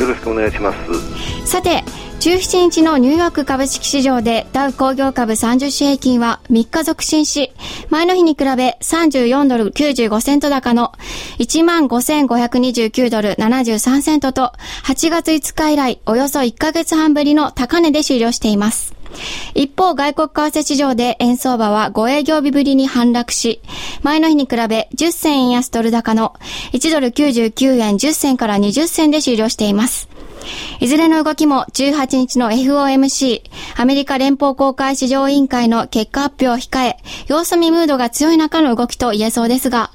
よろしくお願いします。さて、17日のニューヨーク株式市場でダウ工業株30種平均は3日続伸し、前の日に比べ34ドル95セント高の 15,529 ドル73セントと、8月5日以来およそ1ヶ月半ぶりの高値で終了しています。一方、外国為替市場で円相場は5営業日ぶりに反落し、前の日に比べ10銭円安ドル高の1ドル99円10銭から20銭で終了しています。いずれの動きも18日の FOMC アメリカ連邦公開市場委員会の結果発表を控え、様子見ムードが強い中の動きと言えそうですが。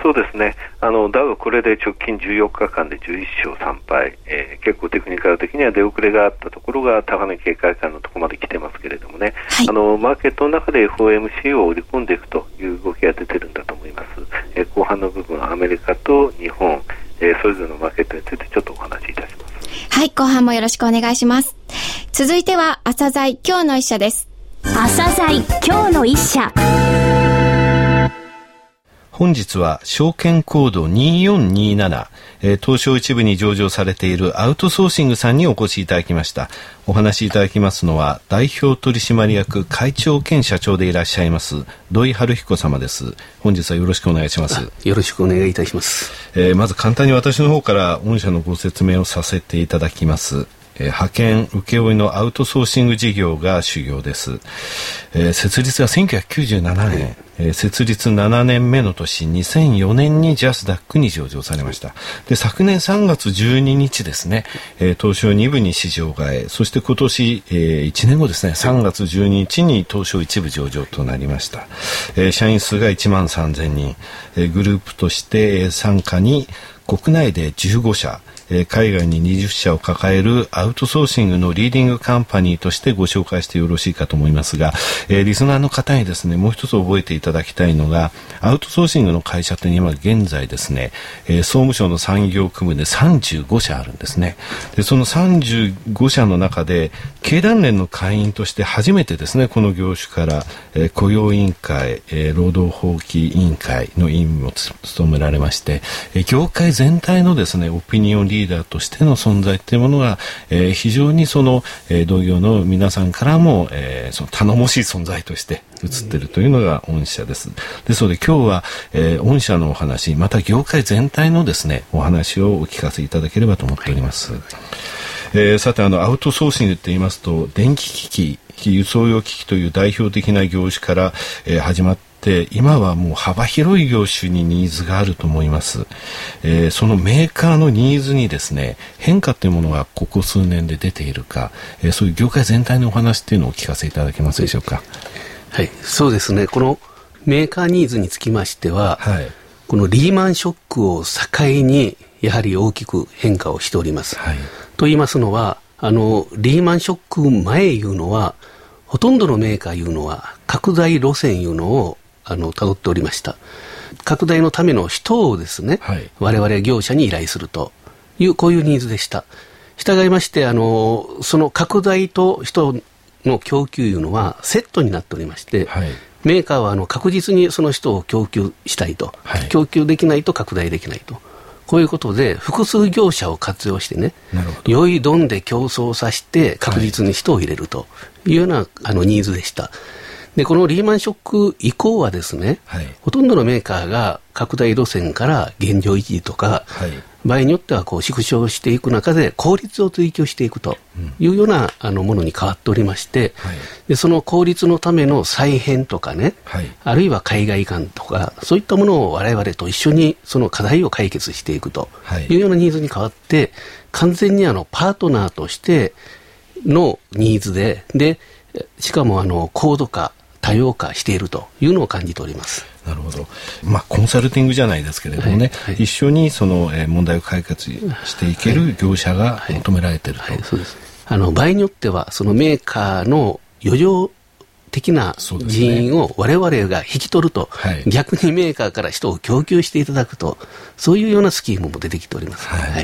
そうですね、ダウこれで直近14日間で11勝3敗、結構テクニカル的には出遅れがあったところが高値警戒感のところまで来てますけれどもね、はい、マーケットの中で FOMC を織り込んでいくという動きが出てるんだと思います。後半の部分はアメリカと日本、それぞれのマーケットについてちょっとお話しいたします。はい、後半もよろしくお願いします。続いては朝鮮今日の一社です。朝鮮今日の一社、本日は証券コード2427、東証一部に上場されているアウトソーシングさんにお越しいただきました。お話しいただきますのは代表取締役会長兼社長でいらっしゃいます土井春彦様です。本日はよろしくお願いします。よろしくお願いいたします。まず簡単に私の方から御社のご説明をさせていただきます。派遣請負のアウトソーシング事業が主業です。設立は1997年、設立7年目の年2004年にジャスダックに上場されました。で、昨年3月12日ですね、東証2部に市場外、そして今年、1年後ですね、3月12日に東証1部上場となりました。社員数が1万3000人、グループとして傘下に国内で15社海外に20社を抱えるアウトソーシングのリーディングカンパニーとしてご紹介してよろしいかと思いますが、リスナーの方にですね、もう一つ覚えていただきたいのが、アウトソーシングの会社というのは現在ですね、総務省の産業区分で35社あるんですね。で、その35社の中で経団連の会員として初めてですね、この業種から、雇用委員会、労働法規委員会の委員も務められまして、業界全体のですね、オピニオンリーダーとしての存在というものが、非常にその、同業の皆さんからも、その頼もしい存在として映っているというのが御社です。ですので今日は、御社のお話、また業界全体のですね、お話をお聞かせいただければと思っております。さて、アウトソーシングと言いますと、電気機器、輸送用機器という代表的な業種から、始まって、今はもう幅広い業種にニーズがあると思います。そのメーカーのニーズにですね、変化というものがここ数年で出ているか、そういう業界全体のお話というのをお聞かせいただけますでしょうか。はい、そうですね、このメーカーニーズにつきましては、はい、このリーマンショックを境にやはり大きく変化をしております。はい、と言いますのは、リーマンショック前いうのはほとんどのメーカーいうのは拡大路線いうのを辿っておりました。拡大のための人をですね、はい、我々業者に依頼するというこういうニーズでした。従いまして、その拡大と人の供給いうのはセットになっておりまして、はい、メーカーは確実にその人を供給したいと、はい、供給できないと拡大できないと、こういうことで複数業者を活用してね、良いドンで競争させて確実に人を入れるというような、はい、ニーズでした。で、このリーマンショック以降はですね、はい、ほとんどのメーカーが拡大路線から現状維持とか、はい、場合によってはこう縮小していく中で効率を追求していくというようなものに変わっておりまして、はい、で、その効率のための再編とかね、はい、あるいは海外移管とか、そういったものを我々と一緒にその課題を解決していくというようなニーズに変わって、はい、完全にパートナーとしてのニーズでしかも高度化多様化しているというのを感じております。なるほど、コンサルティングじゃないですけれどもね、はいはい、一緒にその問題を解決していける業者が求められていると、はいはいはい、そうです。場合によってはそのメーカーの余剰的な人員を我々が引き取ると、ね、逆にメーカーから人を供給していただくと、はい、そういうようなスキームも出てきております、はい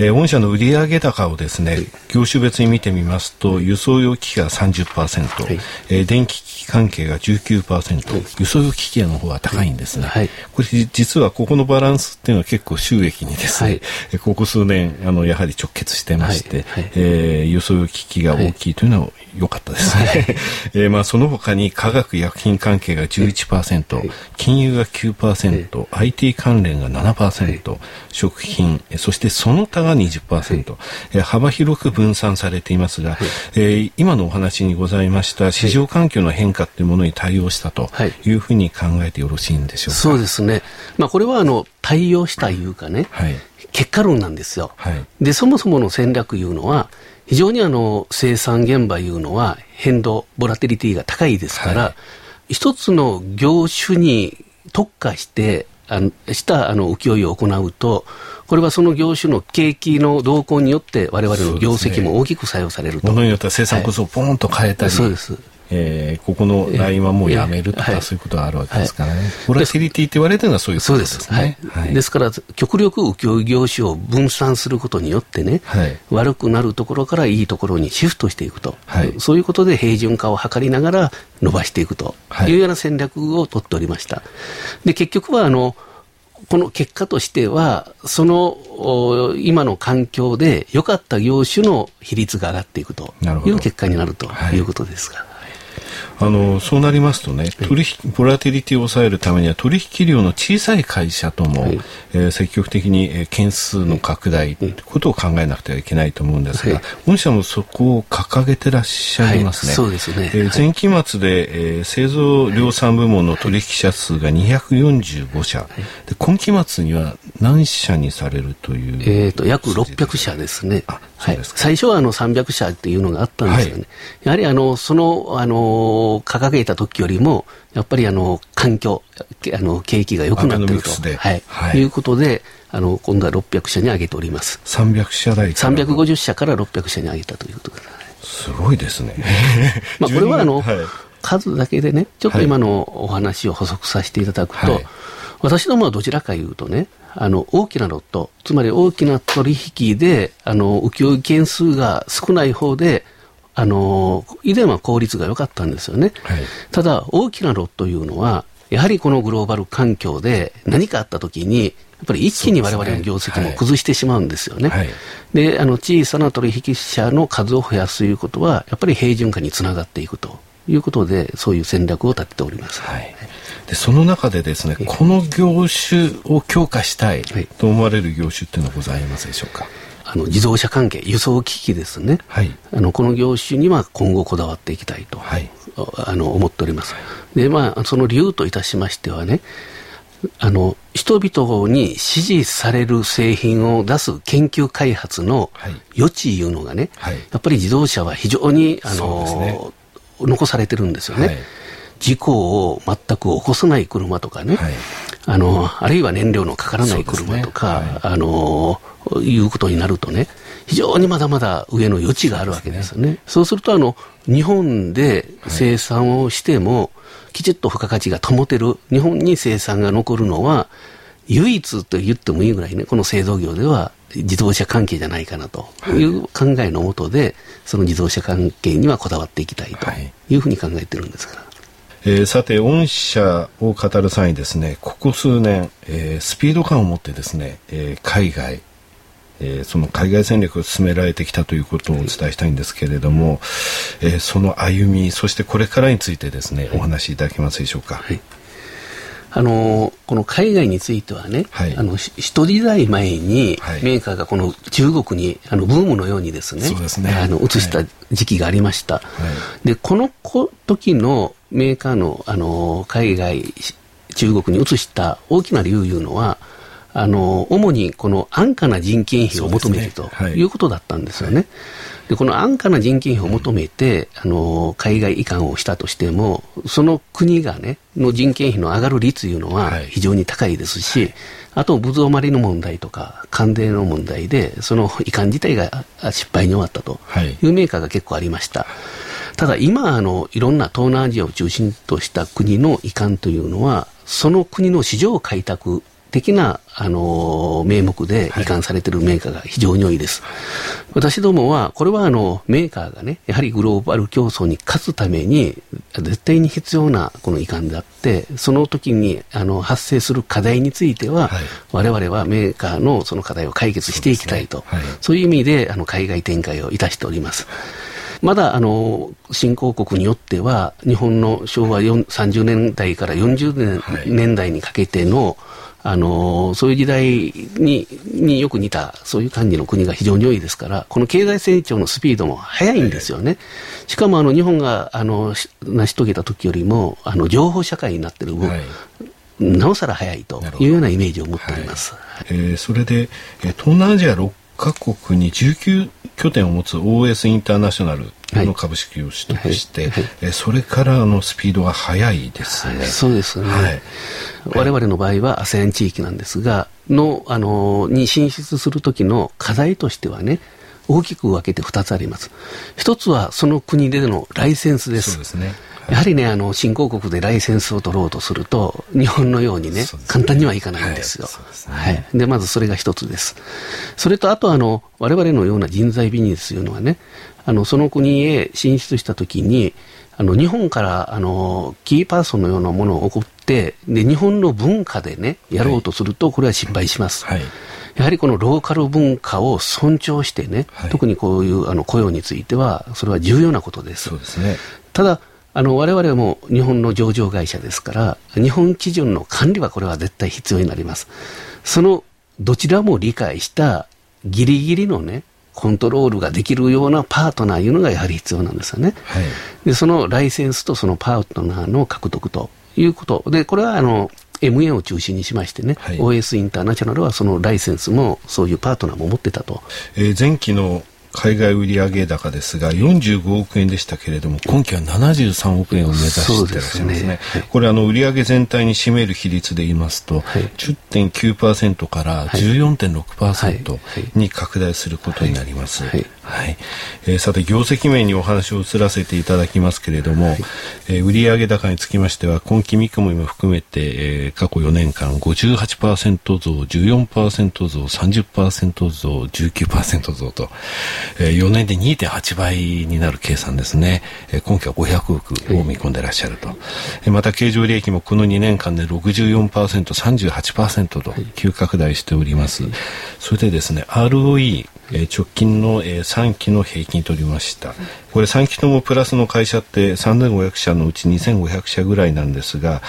はい。御社の売上高をですね、業種別に見てみますと、輸送用機器が 30%、はい、電気機器関係が 19%、はい、輸送用機器の方が高いんですね、はい、これ実はここのバランスっていうのは結構収益にですね、はい、ここ数年やはり直結してまして、はいはい、輸送用機器が大きいというのは良かったですね、はいその他に化学薬品関係が 11%、はい、金融が 9%、はい、IT 関連が 7%、はい、食品、そしてその他が 20%、はい、幅広く分散されていますが、はい、今のお話にございました市場環境の変化というものに対応したというふうに考えてよろしいんでしょうか。そうですね、これは対応したいうかね、はい、結果論なんですよ、はい、でそもそもの戦略いうのは非常に生産現場いうのは変動ボラテリティが高いですから、はい、一つの業種に特化して浮世絵を行うと、これはその業種の景気の動向によって我々の業績も大きく作用されると、ものによっては生産コストをポーンと変えたり、はい、そうです、ここのラインはもうやめるとか、そういうことがあるわけですからね、はい、ボラティリティって言われてるのはそういうことですね。です、はいはい、ですから極力浮世業種を分散することによってね、はい、悪くなるところからいいところにシフトしていくと、はい、そういうことで平準化を図りながら伸ばしていくというような戦略を取っておりました。で結局はこの結果としてはその今の環境で良かった業種の比率が上がっていくという結果になるということですが、はい、そうなりますとね、ボラティリティを抑えるためには取引量の小さい会社とも、はい、積極的に件数の拡大ということを考えなくてはいけないと思うんですが、はい、御社もそこを掲げてらっしゃいますね、はい、そうですね、前期末で、製造量産部門の取引者数が245社、はい、で今期末には何社にされるという、約600社ですね。あ、そうですか。はい、最初は300社っていうのがあったんですよね、はい、やはり掲げた時よりもやっぱり環境景気が良くなっていると、はいはい、いうことで今度は600社に上げております。300社台から350社から600社に上げたということです、はい、すごいですねこれははい、数だけでねちょっと今のお話を補足させていただくと、はい、私どもはどちらかいうとね大きなロットつまり大きな取引で請負件数が少ない方で以前は効率が良かったんですよね、はい、ただ大きなロットというのはやはりこのグローバル環境で何かあったときにやっぱり一気に我々の業績も崩してしまうんですよね、はい、で小さな取引者の数を増やすということはやっぱり平準化につながっていくということでそういう戦略を立てております、はい、でその中でですね、はい、この業種を強化したいと思われる業種っていうのはございますでしょうか。自動車関係輸送機器ですね、はい、この業種には今後こだわっていきたいと、はい、思っております、はい、でその理由といたしましてはね人々に支持される製品を出す研究開発の余地いうのがね、はい、やっぱり自動車は非常に残されてるんですよね、はい、事故を全く起こさない車とかね、はい、あるいは燃料のかからない車とか、ね、はい、いうことになるとね非常にまだまだ上の余地があるわけですよね。そうすると日本で生産をしても、はい、きちっと付加価値が保てる日本に生産が残るのは唯一と言ってもいいぐらいねこの製造業では自動車関係じゃないかなという考えのもとで、はい、その自動車関係にはこだわっていきたいというふうに考えてるんですから、はい、さて御社を語る際にですねここ数年、スピード感を持ってですね、海外その海外戦略を進められてきたということをお伝えしたいんですけれども、その歩みそしてこれからについてですね、はい、お話しいただけますでしょうか。はい、この海外についてはね、はい、一時代前にメーカーがこの中国にブームのようにですね、そうですね、移した時期がありました、はい、でこの時のメーカーの、海外中国に移した大きな理由いうのは主にこの安価な人件費を求める、ね、ということだったんですよね、はい、でこの安価な人件費を求めて、海外移管をしたとしてもその国が、ね、の人件費の上がる率というのは非常に高いですし、はいはい、あとぶぞまりの問題とか関税の問題でその移管自体が失敗に終わったというメーカーが結構ありました、はい。ただ今いろんな東南アジアを中心とした国の移管というのはその国の市場を開拓的な、名目で移管されているメーカーが非常に多いです、はい、私どもはこれはメーカーがねやはりグローバル競争に勝つために絶対に必要なこの移管であってその時に発生する課題については、はい、我々はメーカーのその課題を解決していきたいとそうですね、はい、そういう意味で海外展開をいたしております。まだ新興国によっては日本の昭和30年代から40年代にかけての、はい、そういう時代 によく似たそういう感じの国が非常に多いですからこの経済成長のスピードも速いんですよね。しかも日本が成し遂げた時よりも情報社会になっている分、はい、なおさら速いというようなイメージを持っております、はい。それで東南アジア6カ国に19拠点を持つ OS インターナショナルの株式を取得して、はいはいはい、それからスピードが速いですね、はい、そうですね、はい、我々の場合は ASEAN 地域なんですがに進出するときの課題としてはね大きく分けて2つあります。一つはその国でのライセンスです。そうですね、やはりね新興国でライセンスを取ろうとすると日本のように ね簡単にはいかないんですよ、はいですね、はい、でまずそれが一つです。それとあと我々のような人材ビジネスというのはねその国へ進出したときに日本からキーパーソンのようなものを送ってで日本の文化でねやろうとするとこれは失敗します、はいはい。やはりこのローカル文化を尊重してね、はい、特にこういう雇用についてはそれは重要なことです。そうですね。ただ我々も日本の上場会社ですから日本基準の管理はこれは絶対必要になります。そのどちらも理解したギリギリのねコントロールができるようなパートナーいうのがやはり必要なんですよね、はい、でそのライセンスとそのパートナーの獲得ということでこれはMA を中心にしましてね、はい、OS インターナショナルはそのライセンスもそういうパートナーも持ってたと、前期の海外売上高ですが45億円でしたけれども今期は73億円を目指していらっしゃいますね。そうですね、はい、これ売上全体に占める比率で言いますと、はい、10.9% から 14.6% に拡大することになります、はいはいはい。さて業績面にお話を移らせていただきますけれども、はい、売上高につきましては今期見込みも含めて、過去4年間 58% 増 14% 増 30% 増 19% 増と4年で 2.8 倍になる計算ですね。今期は500億を見込んでいらっしゃると、はい、また経常利益もこの2年間で 64%、38% と急拡大しております、はい。それでですね ROE 直近の3期の平均取りました。これ3期ともプラスの会社って3500社のうち2500社ぐらいなんですが、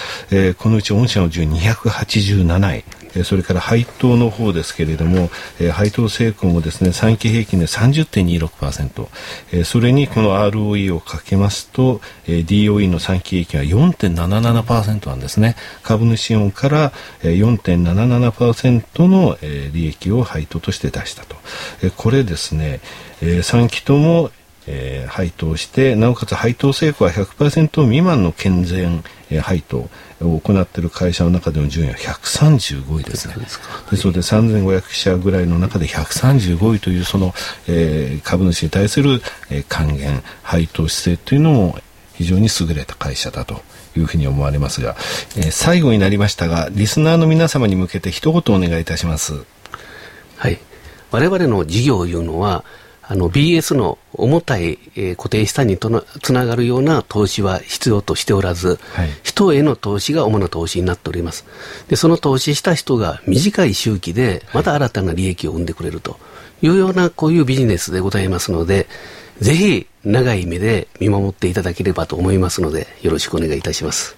このうち御社の順287位、それから配当の方ですけれども、配当成功もですね3期平均で 30.26%、それにこの ROE をかけますと、DOE の3期平均は 4.77% なんですね。株主恩から 4.77% の利益を配当として出したと、これですね3期とも配当してなおかつ配当成功は 100% 未満の健全配当を行っている会社の中での順位は135位ですね。ですので3500社ぐらいの中で135位というその、株主に対する、還元配当姿勢というのも非常に優れた会社だというふうに思われますが、最後になりましたがリスナーの皆様に向けて一言お願いいたします。はい、我々の事業というのはBS の重たい、固定資産につながるような投資は必要としておらず、はい、人への投資が主な投資になっております。でその投資した人が短い周期でまた新たな利益を生んでくれるというようなこういうビジネスでございますのでぜひ長い目で見守っていただければと思いますのでよろしくお願いいたします。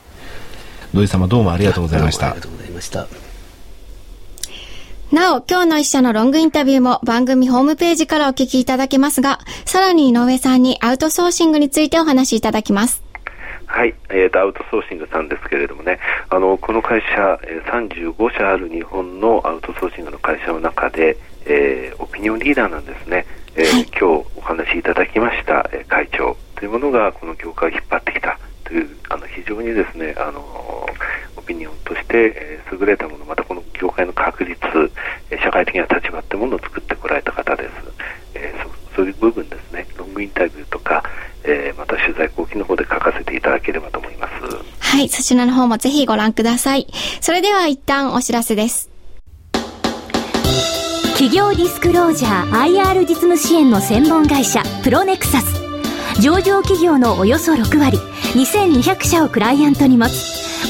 土井様どうもありがとうございました。ありがとうございました。なお、今日の一社のロングインタビューも番組ホームページからお聞きいただけますが、さらに井上さんにアウトソーシングについてお話しいただきます。はい、アウトソーシングさんですけれどもね、この会社、35社ある日本のアウトソーシングの会社の中で、オピニオンリーダーなんですね。はい、今日お話しいただきました、会長というものがこの業界を引っ張ってきたという、非常にですね、オピニオンとして、優れたもの、またこの業界の確立、社会的な立場というものを作ってこられた方です。そういう部分ですね、ロングインタビューとか、また取材後期の方で書かせていただければと思います。はい、そちらの方もぜひご覧ください。それでは一旦お知らせです。企業ディスクロージャー IR 実務支援の専門会社プロネクサス、上場企業のおよそ6割2200社をクライアントに持つ。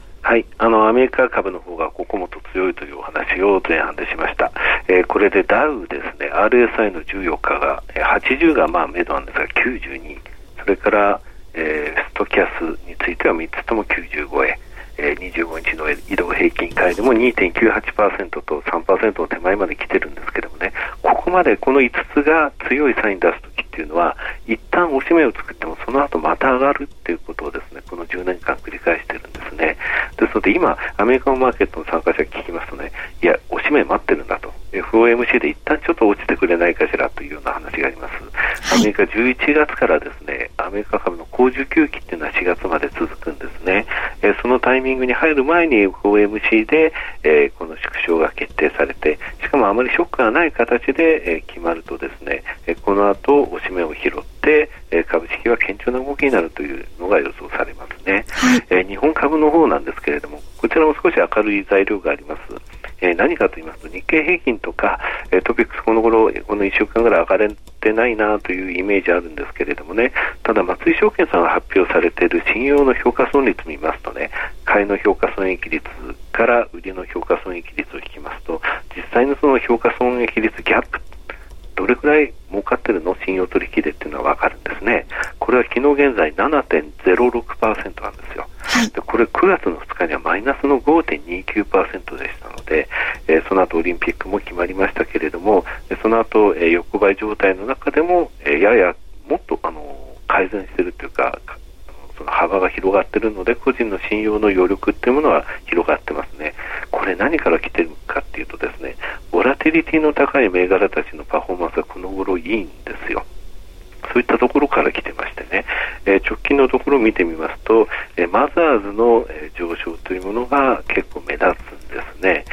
はい、アメリカ株の方がここもと強いというお話を前半でしました。これでダウですね、RSI の14日が、80がまあ目処なんですが92、それから、ストキャスについては3つとも95円、25日の移動平均回でも 2.98% と 3% の手前まで来てるんですけどもね、ここまでこの5つが強いサイン出すときっていうのは、一旦押し目を作ってもその後また上がるっていうことをですね、この10年間繰り返してるんですね。ですので今アメリカのマーケットの参加者に聞きますとね、いや押し目待ってるんだと、 FOMC で一旦ちょっと落ちてくれないかしらというような話があります。アメリカ11月からですね、アメリカ株の好需給期っていうのは4月まで続くんですね。そのタイミングに入る前に FOMC で、この縮小が決定されて、しかもあまりショックがない形で、決まるとですね、この後押し目を拾って、株式は堅調な動きになるというのが予想されますね。日本株の方なんですけれども、こちらも少し明るい材料があります。何かと言いますと、日経平均とか、トピックスこの頃、この1週間ぐらい上がれてないなというイメージあるんですけれどもね、ただ松井証券さんが発表されている信用の評価損率見ますとね、買いの評価損益率から売りの評価損益率を引きますと、実際のその評価損益率ギャップ、どれくらい儲かってるの信用取引でっていうのは分かるんですね。これは昨日現在 7.06% なんですよ。でこれ9月の2日にはマイナスの 5.29% でしたので、その後オリンピックも決まりましたけれども、その後、横ばい状態の中でも、ややもっと、改善しているというか、その幅が広がっているので、個人の信用の余力というものは広がってますね。これ何から来ているかというとですね、ボラティリティの高い銘柄たちのパフォーマンスがこの頃いいんですよ。そういったところから来てましてね、直近のところを見てみますと、マザーズの上昇というものが結構目立つんですね。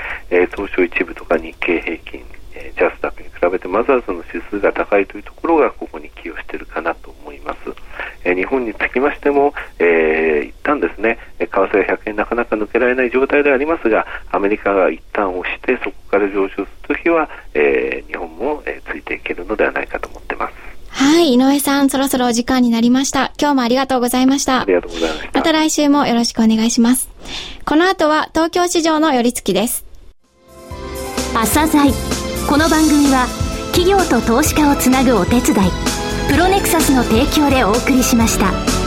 東証一部とか日経平均、ジャスダックに比べてマザーズの指数が高いというところがここに寄与しているかなと思います。日本につきましても、一旦ですね、為替が100円なかなか抜けられない状態でありますが、アメリカが一旦押してそこから上昇するときは、日本も、ついていけるのではないかと思っています。はい、井上さん、そろそろお時間になりました。今日もありがとうございました。ありがとうございました。また来週もよろしくお願いします。この後は東京市場の寄り付きです。朝鮮。この番組は企業と投資家をつなぐお手伝い、プロネクサスの提供でお送りしました。